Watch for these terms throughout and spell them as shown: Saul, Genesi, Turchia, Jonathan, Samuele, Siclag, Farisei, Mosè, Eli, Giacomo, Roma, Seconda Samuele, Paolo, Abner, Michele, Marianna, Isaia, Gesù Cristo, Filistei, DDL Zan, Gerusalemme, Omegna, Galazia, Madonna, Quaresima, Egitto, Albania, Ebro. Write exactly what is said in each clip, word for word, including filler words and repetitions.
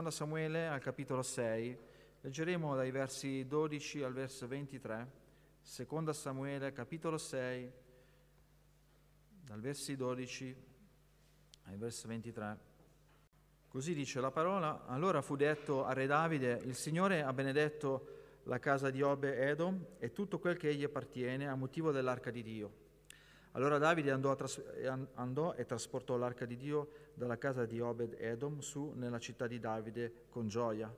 Seconda Samuele al capitolo sei, leggeremo dai versi dodici al verso ventitré, Seconda Samuele capitolo sei, dal versi dodici al verso ventitré. Così dice la parola: allora fu detto a re Davide, il Signore ha benedetto la casa di Obed-Edom e tutto quel che egli appartiene a motivo dell'arca di Dio. Allora Davide andò, tras- andò e trasportò l'arca di Dio dalla casa di Obed-Edom su nella città di Davide con gioia.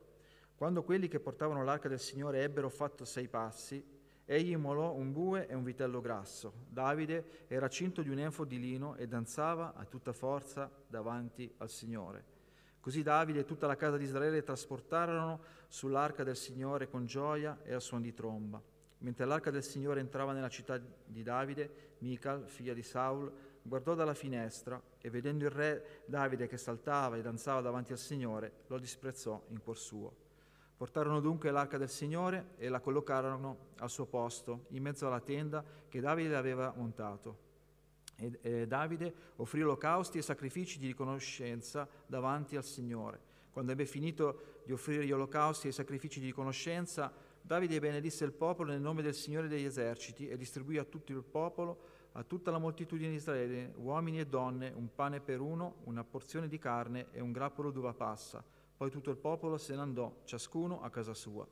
Quando quelli che portavano l'arca del Signore ebbero fatto sei passi, egli immolò un bue e un vitello grasso. Davide era cinto di un efod di lino e danzava a tutta forza davanti al Signore. Così Davide e tutta la casa di Israele trasportarono sull'arca del Signore con gioia e al suono di tromba. Mentre l'arca del Signore entrava nella città di Davide, Mical, figlia di Saul, guardò dalla finestra e vedendo il re Davide che saltava e danzava davanti al Signore, lo disprezzò in cuor suo. Portarono dunque l'arca del Signore e la collocarono al suo posto, in mezzo alla tenda che Davide aveva montato. E, e Davide offrì olocausti e sacrifici di riconoscenza davanti al Signore. Quando ebbe finito di offrire gli olocausti e i sacrifici di riconoscenza, Davide benedisse il popolo nel nome del Signore degli eserciti e distribuì a tutto il popolo, a tutta la moltitudine di Israele, uomini e donne, un pane per uno, una porzione di carne e un grappolo d'uva passa. Poi tutto il popolo se ne andò, ciascuno a casa sua.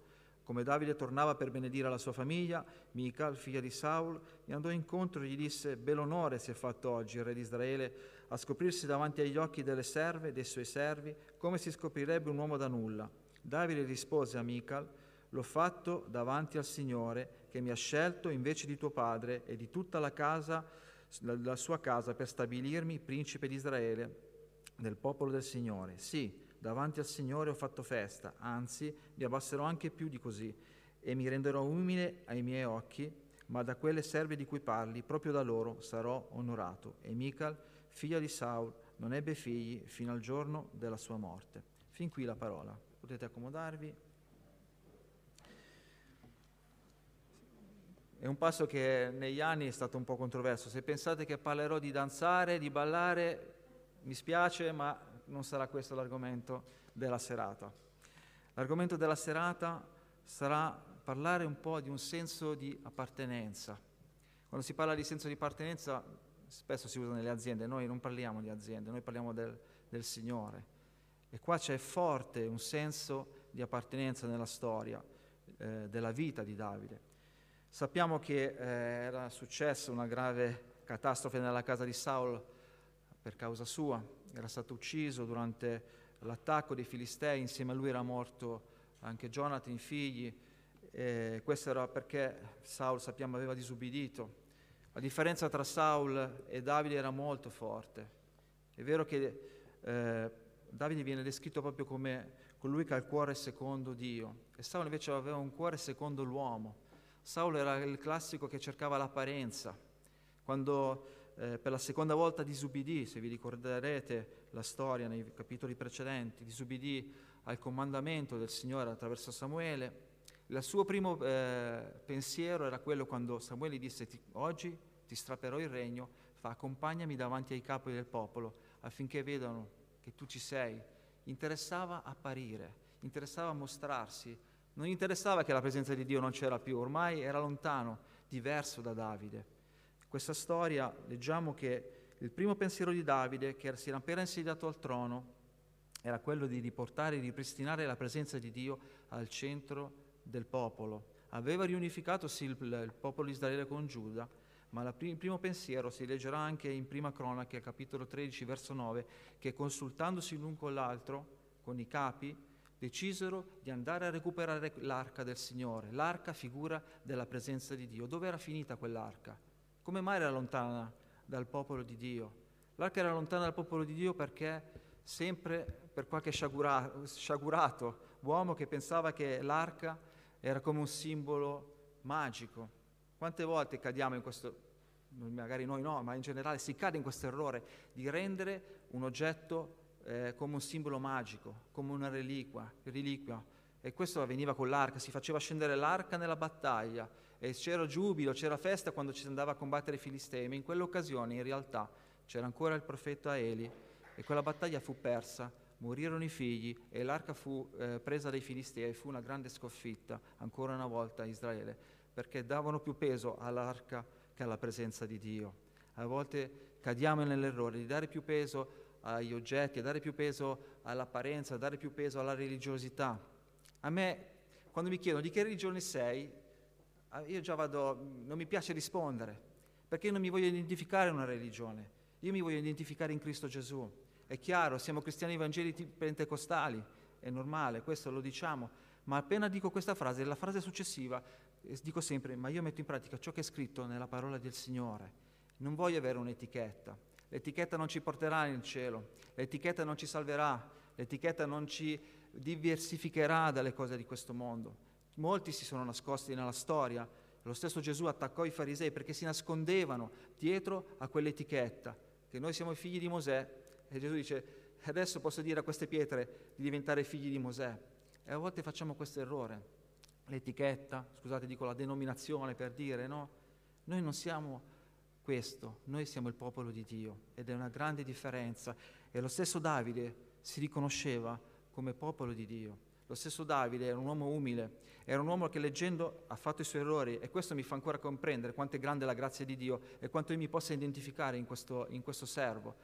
Come Davide tornava per benedire la sua famiglia, Mical, figlia di Saul, gli andò incontro e gli disse: «Bel onore si è fatto oggi il re di Israele a scoprirsi davanti agli occhi delle serve, dei suoi servi, come si scoprirebbe un uomo da nulla». Davide rispose a Mical: «L'ho fatto davanti al Signore, che mi ha scelto invece di tuo padre e di tutta la casa, la sua casa, per stabilirmi principe di Israele, del popolo del Signore. Sì, davanti al Signore ho fatto festa, anzi mi abbasserò anche più di così e mi renderò umile ai miei occhi, ma da quelle serve di cui parli, proprio da loro sarò onorato». E Mical, figlia di Saul, non ebbe figli fino al giorno della sua morte. Fin qui la parola. Potete accomodarvi. È un passo che negli anni è stato un po' controverso. Se pensate che parlerò di danzare, di ballare, mi spiace, ma non sarà questo l'argomento della serata. L'argomento della serata sarà parlare un po' di un senso di appartenenza. Quando si parla di senso di appartenenza, spesso si usa nelle aziende, noi non parliamo di aziende, noi parliamo del, del Signore. E qua c'è forte un senso di appartenenza nella storia eh, della vita di Davide. Sappiamo che eh, era successa una grave catastrofe nella casa di Saul per causa sua. Era stato ucciso durante l'attacco dei Filistei, insieme a lui era morto anche Jonathan, i figli, e questo era perché Saul, sappiamo, aveva disubbidito. La differenza tra Saul e Davide era molto forte. È vero che eh, Davide viene descritto proprio come colui che ha il cuore secondo Dio, e Saul invece aveva un cuore secondo l'uomo. Saul era il classico che cercava l'apparenza. Quando Eh, per la seconda volta disubbidì, se vi ricorderete la storia nei capitoli precedenti, disubbidì al comandamento del Signore attraverso Samuele. Il suo primo eh, pensiero era quello quando Samuele disse: ti, oggi ti strapperò il regno, fa accompagnami davanti ai capi del popolo affinché vedano che tu ci sei. Interessava apparire, interessava mostrarsi, non interessava che la presenza di Dio non c'era più, ormai era lontano, diverso da Davide. Questa storia, leggiamo che il primo pensiero di Davide, che si era appena insediato al trono, era quello di riportare e ripristinare la presenza di Dio al centro del popolo. Aveva riunificato sì il, il popolo di Israele con Giuda, ma la, il primo pensiero si leggerà anche in Prima Cronaca, capitolo tredici, verso nove, che consultandosi l'un con l'altro, con i capi, decisero di andare a recuperare l'arca del Signore. L'arca figura della presenza di Dio. Dove era finita quell'arca? Come mai era lontana dal popolo di Dio? L'arca era lontana dal popolo di Dio perché sempre per qualche sciagura, sciagurato uomo che pensava che l'arca era come un simbolo magico. Quante volte cadiamo in questo, magari noi no, ma in generale si cade in questo errore di rendere un oggetto eh, come un simbolo magico, come una reliquia, reliquia. E questo avveniva con l'arca, si faceva scendere l'arca nella battaglia, e c'era giubilo, c'era festa quando ci andava a combattere i Filistei, ma in quell'occasione in realtà c'era ancora il profeta Eli e quella battaglia fu persa morirono i figli e l'arca fu eh, presa dai Filistei e fu una grande sconfitta ancora una volta a Israele, perché davano più peso all'arca che alla presenza di Dio. A volte cadiamo nell'errore di dare più peso agli oggetti, a dare più peso all'apparenza, a dare più peso alla religiosità. A me, quando mi chiedono di che religione sei, io già vado, non mi piace rispondere, perché io non mi voglio identificare in una religione, io mi voglio identificare in Cristo Gesù. È chiaro, siamo cristiani evangelici pentecostali, è normale, questo lo diciamo, ma appena dico questa frase, la frase successiva, dico sempre, ma io metto in pratica ciò che è scritto nella parola del Signore. Non voglio avere un'etichetta. L'etichetta non ci porterà nel cielo, l'etichetta non ci salverà, l'etichetta non ci diversificherà dalle cose di questo mondo. Molti si sono nascosti nella storia, lo stesso Gesù attaccò i farisei perché si nascondevano dietro a quell'etichetta, che noi siamo i figli di Mosè, e Gesù dice, adesso posso dire a queste pietre di diventare figli di Mosè. E a volte facciamo questo errore, l'etichetta, scusate dico la denominazione per dire, no? Noi non siamo... Questo, noi siamo il popolo di Dio ed è una grande differenza. E lo stesso Davide si riconosceva come popolo di Dio. Lo stesso Davide era un uomo umile, era un uomo che leggendo ha fatto i suoi errori, e questo mi fa ancora comprendere quanto è grande la grazia di Dio e quanto io mi possa identificare in questo, in questo servo.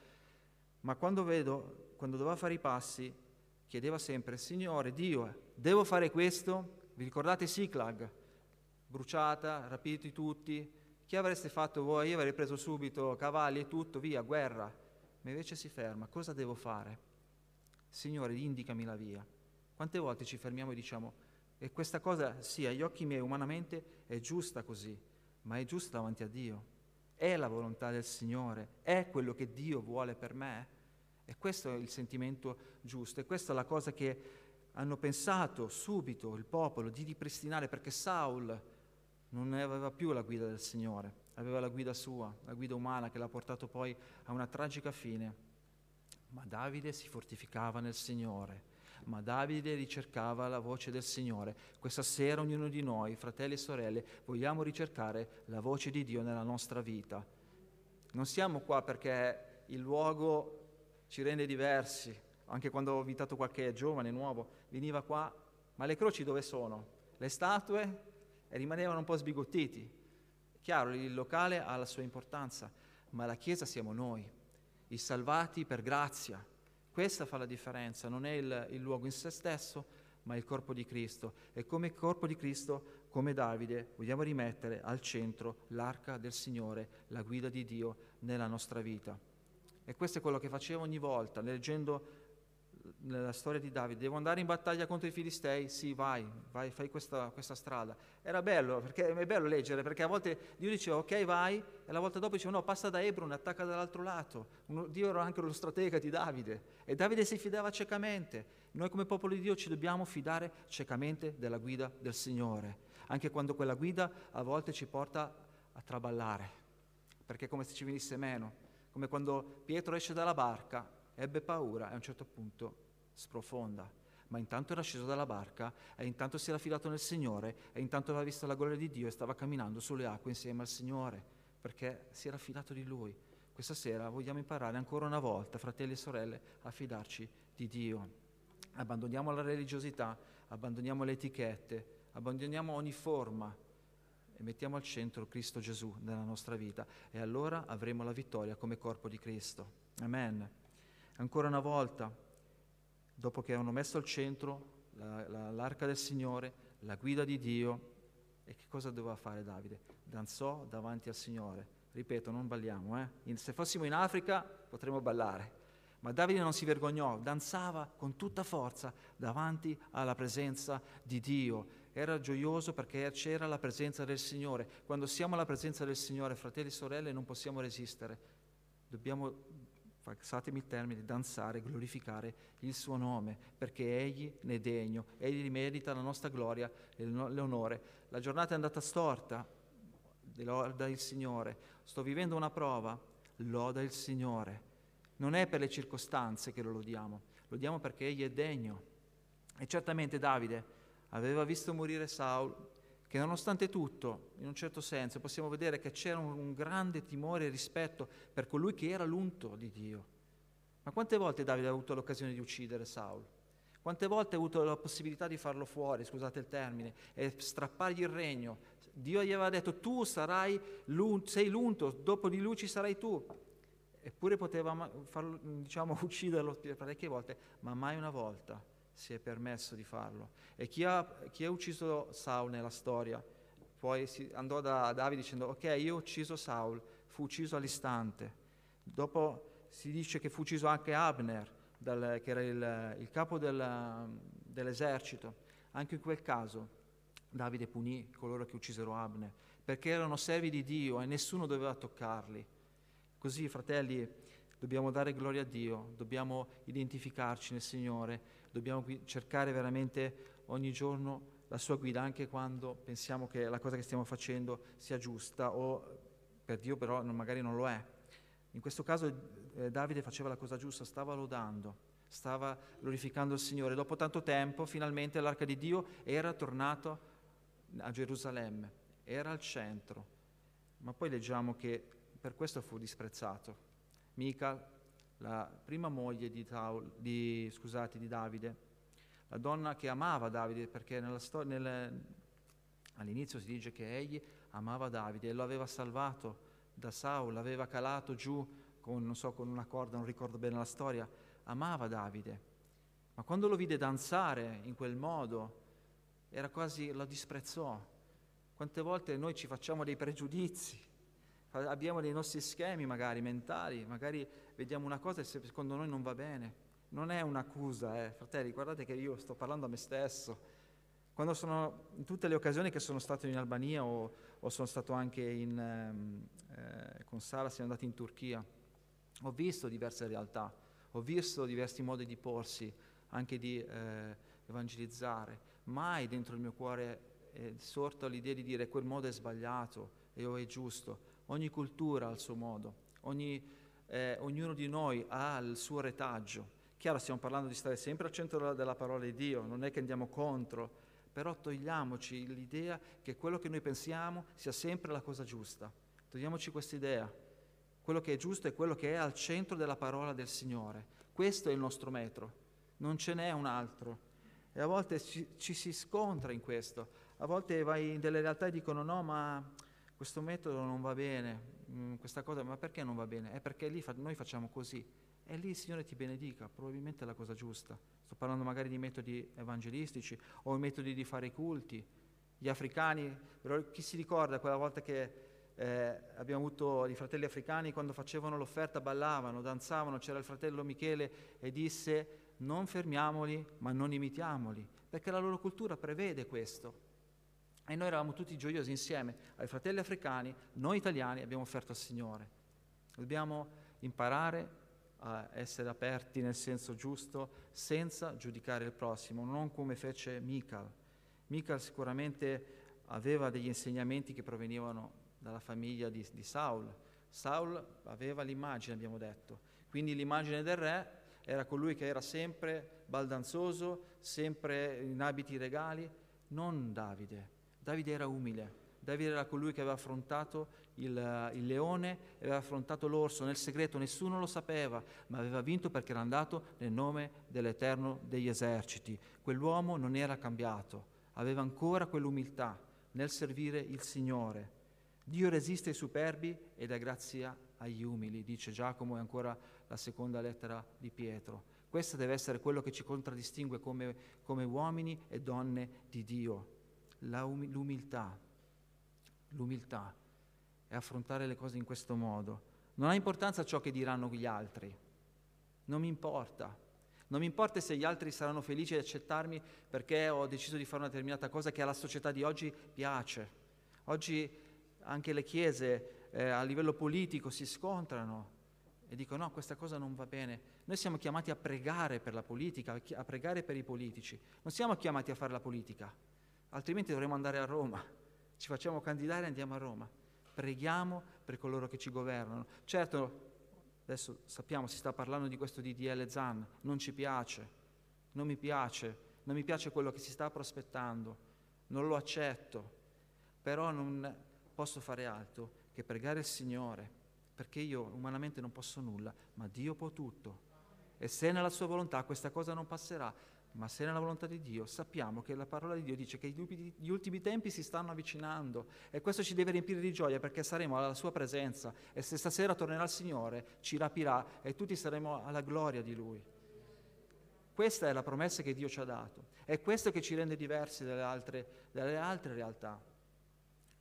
Ma quando vedo, quando doveva fare i passi, chiedeva sempre, Signore Dio, devo fare questo? Vi ricordate Siclag? Bruciata, rapiti tutti. Chi avreste fatto voi? Io avrei preso subito cavalli e tutto, via, guerra. Ma invece si ferma. Cosa devo fare? Signore, indicami la via. Quante volte ci fermiamo e diciamo, e questa cosa, sì, agli occhi miei umanamente è giusta così, ma è giusta davanti a Dio. È la volontà del Signore, è quello che Dio vuole per me. E questo è il sentimento giusto, e questa è la cosa che hanno pensato subito il popolo di ripristinare, perché Saul non aveva più la guida del Signore, aveva la guida sua, la guida umana che l'ha portato poi a una tragica fine. Ma Davide si fortificava nel Signore, ma Davide ricercava la voce del Signore. Questa sera ognuno di noi, fratelli e sorelle, vogliamo ricercare la voce di Dio nella nostra vita. Non siamo qua perché il luogo ci rende diversi, anche quando ho invitato qualche giovane nuovo, veniva qua, ma le croci dove sono? Le statue? E rimanevano un po' sbigottiti. Chiaro, il locale ha la sua importanza, ma la Chiesa siamo noi, i salvati per grazia. Questa fa la differenza, non è il, il luogo in se stesso, ma il corpo di Cristo. E come corpo di Cristo, come Davide, vogliamo rimettere al centro l'arca del Signore, la guida di Dio nella nostra vita. E questo è quello che facevo ogni volta, leggendo nella storia di Davide. Devo andare in battaglia contro i Filistei? Sì, vai, vai, fai questa, questa strada. Era bello, perché è bello leggere, perché a volte Dio diceva ok vai, e la volta dopo diceva no, passa da Ebro, attacca dall'altro lato. Uno, Dio era anche lo stratega di Davide, e Davide si fidava ciecamente. Noi come popolo di Dio ci dobbiamo fidare ciecamente della guida del Signore, anche quando quella guida a volte ci porta a traballare, perché è come se ci venisse meno, come quando Pietro esce dalla barca, ebbe paura e a un certo punto sprofonda, ma intanto era sceso dalla barca e intanto si era fidato nel Signore e intanto aveva visto la gloria di Dio e stava camminando sulle acque insieme al Signore, perché si era fidato di Lui. Questa sera vogliamo imparare ancora una volta, fratelli e sorelle, a fidarci di Dio. Abbandoniamo la religiosità, abbandoniamo le etichette, abbandoniamo ogni forma e mettiamo al centro Cristo Gesù nella nostra vita, e allora avremo la vittoria come corpo di Cristo. Amen. Ancora una volta, dopo che hanno messo al centro la, la, l'arca del Signore, la guida di Dio, e che cosa doveva fare Davide? Danzò davanti al Signore. Ripeto, non balliamo, eh? In, se fossimo in Africa potremmo ballare, ma Davide non si vergognò, danzava con tutta forza davanti alla presenza di Dio. Era gioioso perché c'era la presenza del Signore. Quando siamo alla presenza del Signore, fratelli e sorelle, non possiamo resistere. Dobbiamo, passatemi il termine, danzare, glorificare il suo nome, perché egli ne è degno, egli merita la nostra gloria e l'onore. La giornata è andata storta, loda il Signore. Sto vivendo una prova, loda il Signore. Non è per le circostanze che lo lodiamo, lodiamo perché egli è degno. E certamente Davide aveva visto morire Saul, che nonostante tutto, in un certo senso, possiamo vedere che c'era un, un grande timore e rispetto per colui che era l'unto di Dio. Ma quante volte Davide ha avuto l'occasione di uccidere Saul? Quante volte ha avuto la possibilità di farlo fuori, scusate il termine, e strappargli il regno? Dio gli aveva detto, tu sarai l'un- sei l'unto, dopo di lui ci sarai tu. Eppure poteva farlo, diciamo, ucciderlo parecchie volte, ma mai una volta si è permesso di farlo. E chi ha, chi ha ucciso Saul nella storia? Poi si andò da Davide dicendo, ok, io ho ucciso Saul, fu ucciso all'istante. Dopo si dice che fu ucciso anche Abner, dal, che era il, il capo del, dell'esercito. Anche in quel caso Davide punì coloro che uccisero Abner, perché erano servi di Dio e nessuno doveva toccarli. Così, fratelli, dobbiamo dare gloria a Dio, dobbiamo identificarci nel Signore, dobbiamo cercare veramente ogni giorno la sua guida, anche quando pensiamo che la cosa che stiamo facendo sia giusta o per Dio però magari non lo è. In questo caso eh, Davide faceva la cosa giusta, stava lodando, stava glorificando il Signore. Dopo tanto tempo, finalmente l'arca di Dio era tornata a Gerusalemme, era al centro. Ma poi leggiamo che per questo fu disprezzato. Mical, la prima moglie di, Taul, di, scusate, di Davide, la donna che amava Davide, perché nella sto- nel, all'inizio si dice che egli amava Davide e lo aveva salvato da Saul, l'aveva calato giù con, non so, con una corda, non ricordo bene la storia, amava Davide. Ma quando lo vide danzare in quel modo, era quasi, lo disprezzò. Quante volte noi ci facciamo dei pregiudizi, abbiamo dei nostri schemi magari mentali, magari vediamo una cosa e secondo noi non va bene. Non è un'accusa, eh. Fratelli, guardate che io sto parlando a me stesso. Quando sono, in tutte le occasioni che sono stato in Albania o, o sono stato anche in, eh, con Sara, siamo andati in Turchia, ho visto diverse realtà, ho visto diversi modi di porsi, anche di eh, evangelizzare. Mai dentro il mio cuore è sorta l'idea di dire quel modo è sbagliato e o è giusto. Ogni cultura ha il suo modo, ogni, eh, ognuno di noi ha il suo retaggio. Chiaro, stiamo parlando di stare sempre al centro della parola di Dio, non è che andiamo contro, però togliamoci l'idea che quello che noi pensiamo sia sempre la cosa giusta. Togliamoci questa idea. Quello che è giusto è quello che è al centro della parola del Signore. Questo è il nostro metro, non ce n'è un altro. E a volte ci, ci si scontra in questo. A volte vai in delle realtà e dicono no, ma questo metodo non va bene, questa cosa, ma perché non va bene? È perché lì fa- noi facciamo così, e lì il Signore ti benedica, probabilmente è la cosa giusta. Sto parlando magari di metodi evangelistici o metodi di fare i culti. Gli africani, chi si ricorda quella volta che eh, abbiamo avuto i fratelli africani, quando facevano l'offerta ballavano, danzavano, c'era il fratello Michele e disse non fermiamoli ma non imitiamoli, perché la loro cultura prevede questo. E noi eravamo tutti gioiosi insieme ai fratelli africani, noi italiani abbiamo offerto al Signore. Dobbiamo imparare a essere aperti nel senso giusto, senza giudicare il prossimo, non come fece Mical. Mical sicuramente aveva degli insegnamenti che provenivano dalla famiglia di, di Saul. Saul aveva l'immagine, abbiamo detto. Quindi l'immagine del re era colui che era sempre baldanzoso, sempre in abiti regali, non Davide. Davide era umile, Davide era colui che aveva affrontato il, il leone, aveva affrontato l'orso nel segreto, nessuno lo sapeva, ma aveva vinto perché era andato nel nome dell'Eterno degli eserciti. Quell'uomo non era cambiato, aveva ancora quell'umiltà nel servire il Signore. Dio resiste ai superbi e dà grazia agli umili, dice Giacomo, e ancora la seconda lettera di Pietro. Questo deve essere quello che ci contraddistingue come, come uomini e donne di Dio. La um- l'umiltà, l'umiltà è affrontare le cose in questo modo. Non ha importanza ciò che diranno gli altri, non mi importa. Non mi importa se gli altri saranno felici di accettarmi perché ho deciso di fare una determinata cosa che alla società di oggi piace. Oggi anche le chiese eh, a livello politico si scontrano e dicono no, questa cosa non va bene. Noi siamo chiamati a pregare per la politica, a pregare per i politici, non siamo chiamati a fare la politica. Altrimenti dovremmo andare a Roma, ci facciamo candidare e andiamo a Roma. Preghiamo per coloro che ci governano. Certo, adesso sappiamo, si sta parlando di questo D D L Zan, non ci piace, non mi piace, non mi piace quello che si sta prospettando, non lo accetto, però non posso fare altro che pregare il Signore, perché io umanamente non posso nulla, ma Dio può tutto. e se nella sua volontà questa cosa non passerà, ma se nella volontà di Dio, sappiamo che la parola di Dio dice che gli ultimi tempi si stanno avvicinando e questo ci deve riempire di gioia, perché saremo alla sua presenza e se stasera tornerà il Signore ci rapirà e tutti saremo alla gloria di Lui. Questa è la promessa che Dio ci ha dato, è questo che ci rende diversi dalle altre, dalle altre realtà.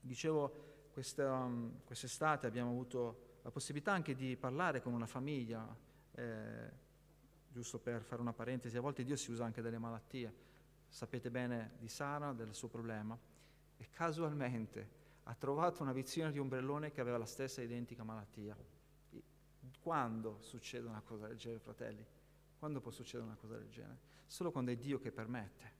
Dicevo, questa, quest'estate abbiamo avuto la possibilità anche di parlare con una famiglia, eh, giusto per fare una parentesi, a volte Dio si usa anche delle malattie. Sapete bene di Sara, del suo problema, e casualmente ha trovato una vicina di ombrellone che aveva la stessa identica malattia. Quando succede una cosa del genere, fratelli? Quando può succedere una cosa del genere? Solo quando è Dio che permette.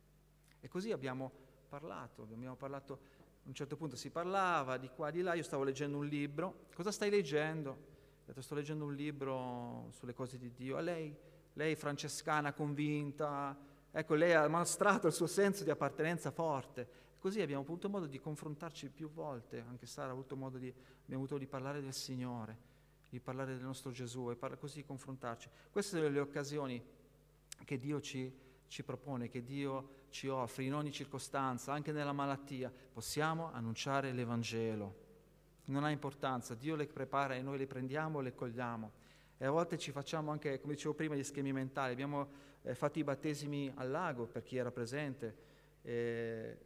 E così abbiamo parlato, abbiamo parlato, a un certo punto si parlava di qua, di là, io stavo leggendo un libro. Cosa stai leggendo? Ho detto, sto leggendo un libro sulle cose di Dio. A lei... Lei francescana convinta, ecco, lei ha mostrato il suo senso di appartenenza forte. Così abbiamo avuto modo di confrontarci più volte, anche Sara ha avuto modo di, abbiamo avuto di parlare del Signore, di parlare del nostro Gesù, e par- così confrontarci. Queste sono le occasioni che Dio ci, ci propone, che Dio ci offre in ogni circostanza, anche nella malattia. Possiamo annunciare l'Evangelo, non ha importanza, Dio le prepara e noi le prendiamo e le cogliamo. E a volte ci facciamo anche, come dicevo prima, gli schemi mentali. Abbiamo eh, fatto i battesimi al lago per chi era presente e,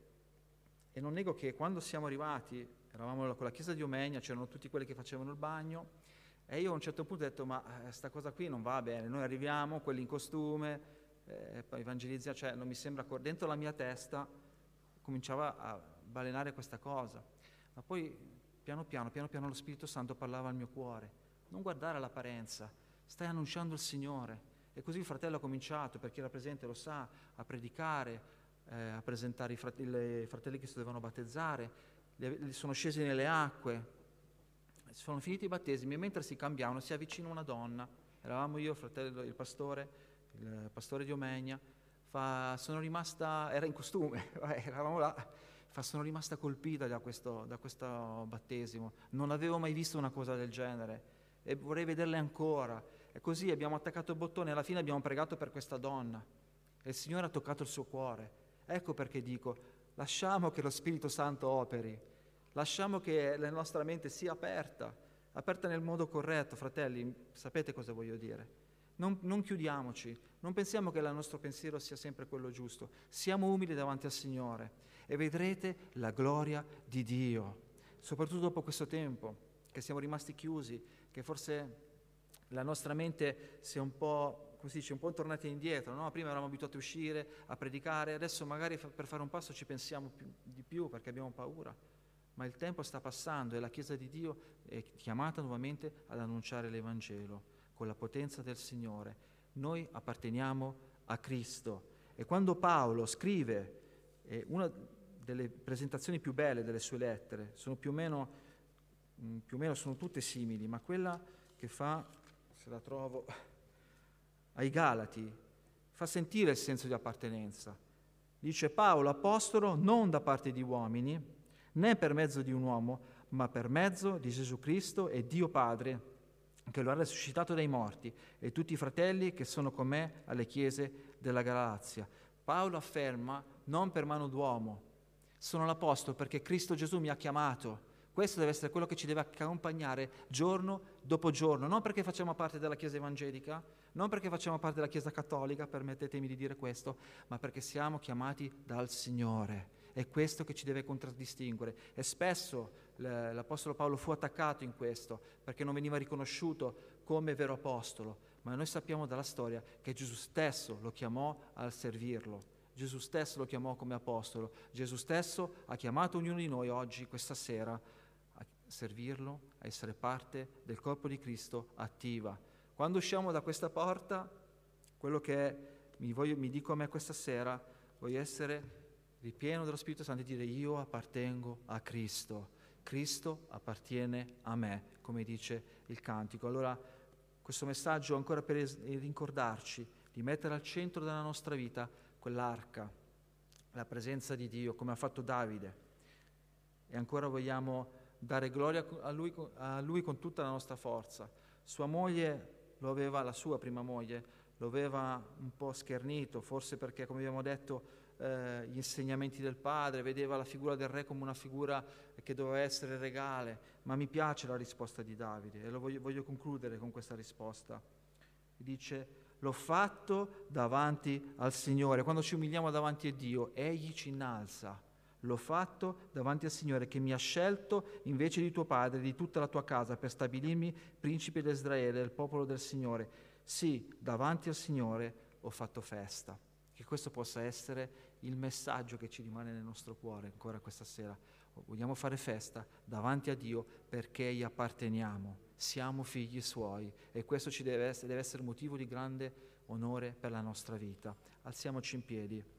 e non nego che quando siamo arrivati, eravamo con la chiesa di Omegna, c'erano tutti quelli che facevano il bagno e io a un certo punto ho detto, ma eh, sta cosa qui non va bene, noi arriviamo, quelli in costume, eh, poi evangelizziamo, cioè non mi sembra, dentro la mia testa cominciava a balenare questa cosa. Ma poi piano piano, piano piano lo Spirito Santo parlava al mio cuore. Non guardare all'apparenza, stai annunciando il Signore. E così il fratello ha cominciato, per chi era presente lo sa, a predicare, eh, a presentare i fratelli, i fratelli che si dovevano battezzare, li sono scesi nelle acque, sono finiti i battesimi e mentre si cambiavano si avvicina una donna, eravamo io, il fratello, il pastore, il pastore di Omegna, fa, sono rimasta, era in costume, eravamo là, fa, sono rimasta colpita da questo, da questo battesimo, non avevo mai visto una cosa del genere. E vorrei vederle ancora. E così abbiamo attaccato il bottone e alla fine abbiamo pregato per questa donna e il Signore ha toccato il suo cuore. Ecco perché dico, lasciamo che lo Spirito Santo operi, lasciamo che la nostra mente sia aperta, aperta nel modo corretto. Fratelli, sapete cosa voglio dire? Non, non chiudiamoci, non pensiamo che il nostro pensiero sia sempre quello giusto, siamo umili davanti al Signore e vedrete la gloria di Dio, soprattutto dopo questo tempo che siamo rimasti chiusi, che forse la nostra mente si è un po', come si dice, un po' tornata indietro, no? Prima eravamo abituati a uscire, a predicare, adesso magari fa, per fare un passo ci pensiamo più, di più perché abbiamo paura, ma il tempo sta passando e la Chiesa di Dio è chiamata nuovamente ad annunciare l'Evangelo con la potenza del Signore. Noi apparteniamo a Cristo e quando Paolo scrive eh, una delle presentazioni più belle delle sue lettere, sono più o meno... più o meno sono tutte simili, ma quella che fa, se la trovo, ai Galati, fa sentire il senso di appartenenza. Dice Paolo, apostolo, non da parte di uomini, né per mezzo di un uomo, ma per mezzo di Gesù Cristo e Dio Padre, che lo ha risuscitato dai morti, e tutti i fratelli che sono con me alle chiese della Galazia. Paolo afferma, non per mano d'uomo, sono l'apostolo perché Cristo Gesù mi ha chiamato. Questo deve essere quello che ci deve accompagnare giorno dopo giorno, non perché facciamo parte della Chiesa evangelica, non perché facciamo parte della Chiesa cattolica, permettetemi di dire questo, ma perché siamo chiamati dal Signore. È questo che ci deve contraddistinguere. E spesso l'Apostolo Paolo fu attaccato in questo, perché non veniva riconosciuto come vero apostolo, ma noi sappiamo dalla storia che Gesù stesso lo chiamò a servirlo. Gesù stesso lo chiamò come apostolo, Gesù stesso ha chiamato ognuno di noi oggi, questa sera, a servirlo, a essere parte del corpo di Cristo attiva. Quando usciamo da questa porta, quello che mi, voglio, mi dico a me questa sera, voglio essere ripieno dello Spirito Santo e dire io appartengo a Cristo, Cristo appartiene a me, come dice il cantico. Allora questo messaggio ancora per ricordarci di mettere al centro della nostra vita quell'arca, la presenza di Dio, come ha fatto Davide. E ancora vogliamo dare gloria a lui, a lui con tutta la nostra forza. Sua moglie lo aveva, la sua prima moglie, lo aveva un po' schernito, forse perché, come abbiamo detto, eh, gli insegnamenti del padre, vedeva la figura del re come una figura che doveva essere regale. Ma mi piace la risposta di Davide, e lo voglio, voglio concludere con questa risposta. Dice: l'ho fatto davanti al Signore. Quando ci umiliamo davanti a Dio, Egli ci innalza. L'ho fatto davanti al Signore, che mi ha scelto invece di tuo padre, di tutta la tua casa, per stabilirmi principe di Israele, il popolo del Signore. Sì, davanti al Signore ho fatto festa. Che questo possa essere il messaggio che ci rimane nel nostro cuore ancora questa sera. Vogliamo fare festa davanti a Dio perché gli apparteniamo. Siamo figli suoi, e questo ci deve essere, deve essere motivo di grande onore per la nostra vita. Alziamoci in piedi.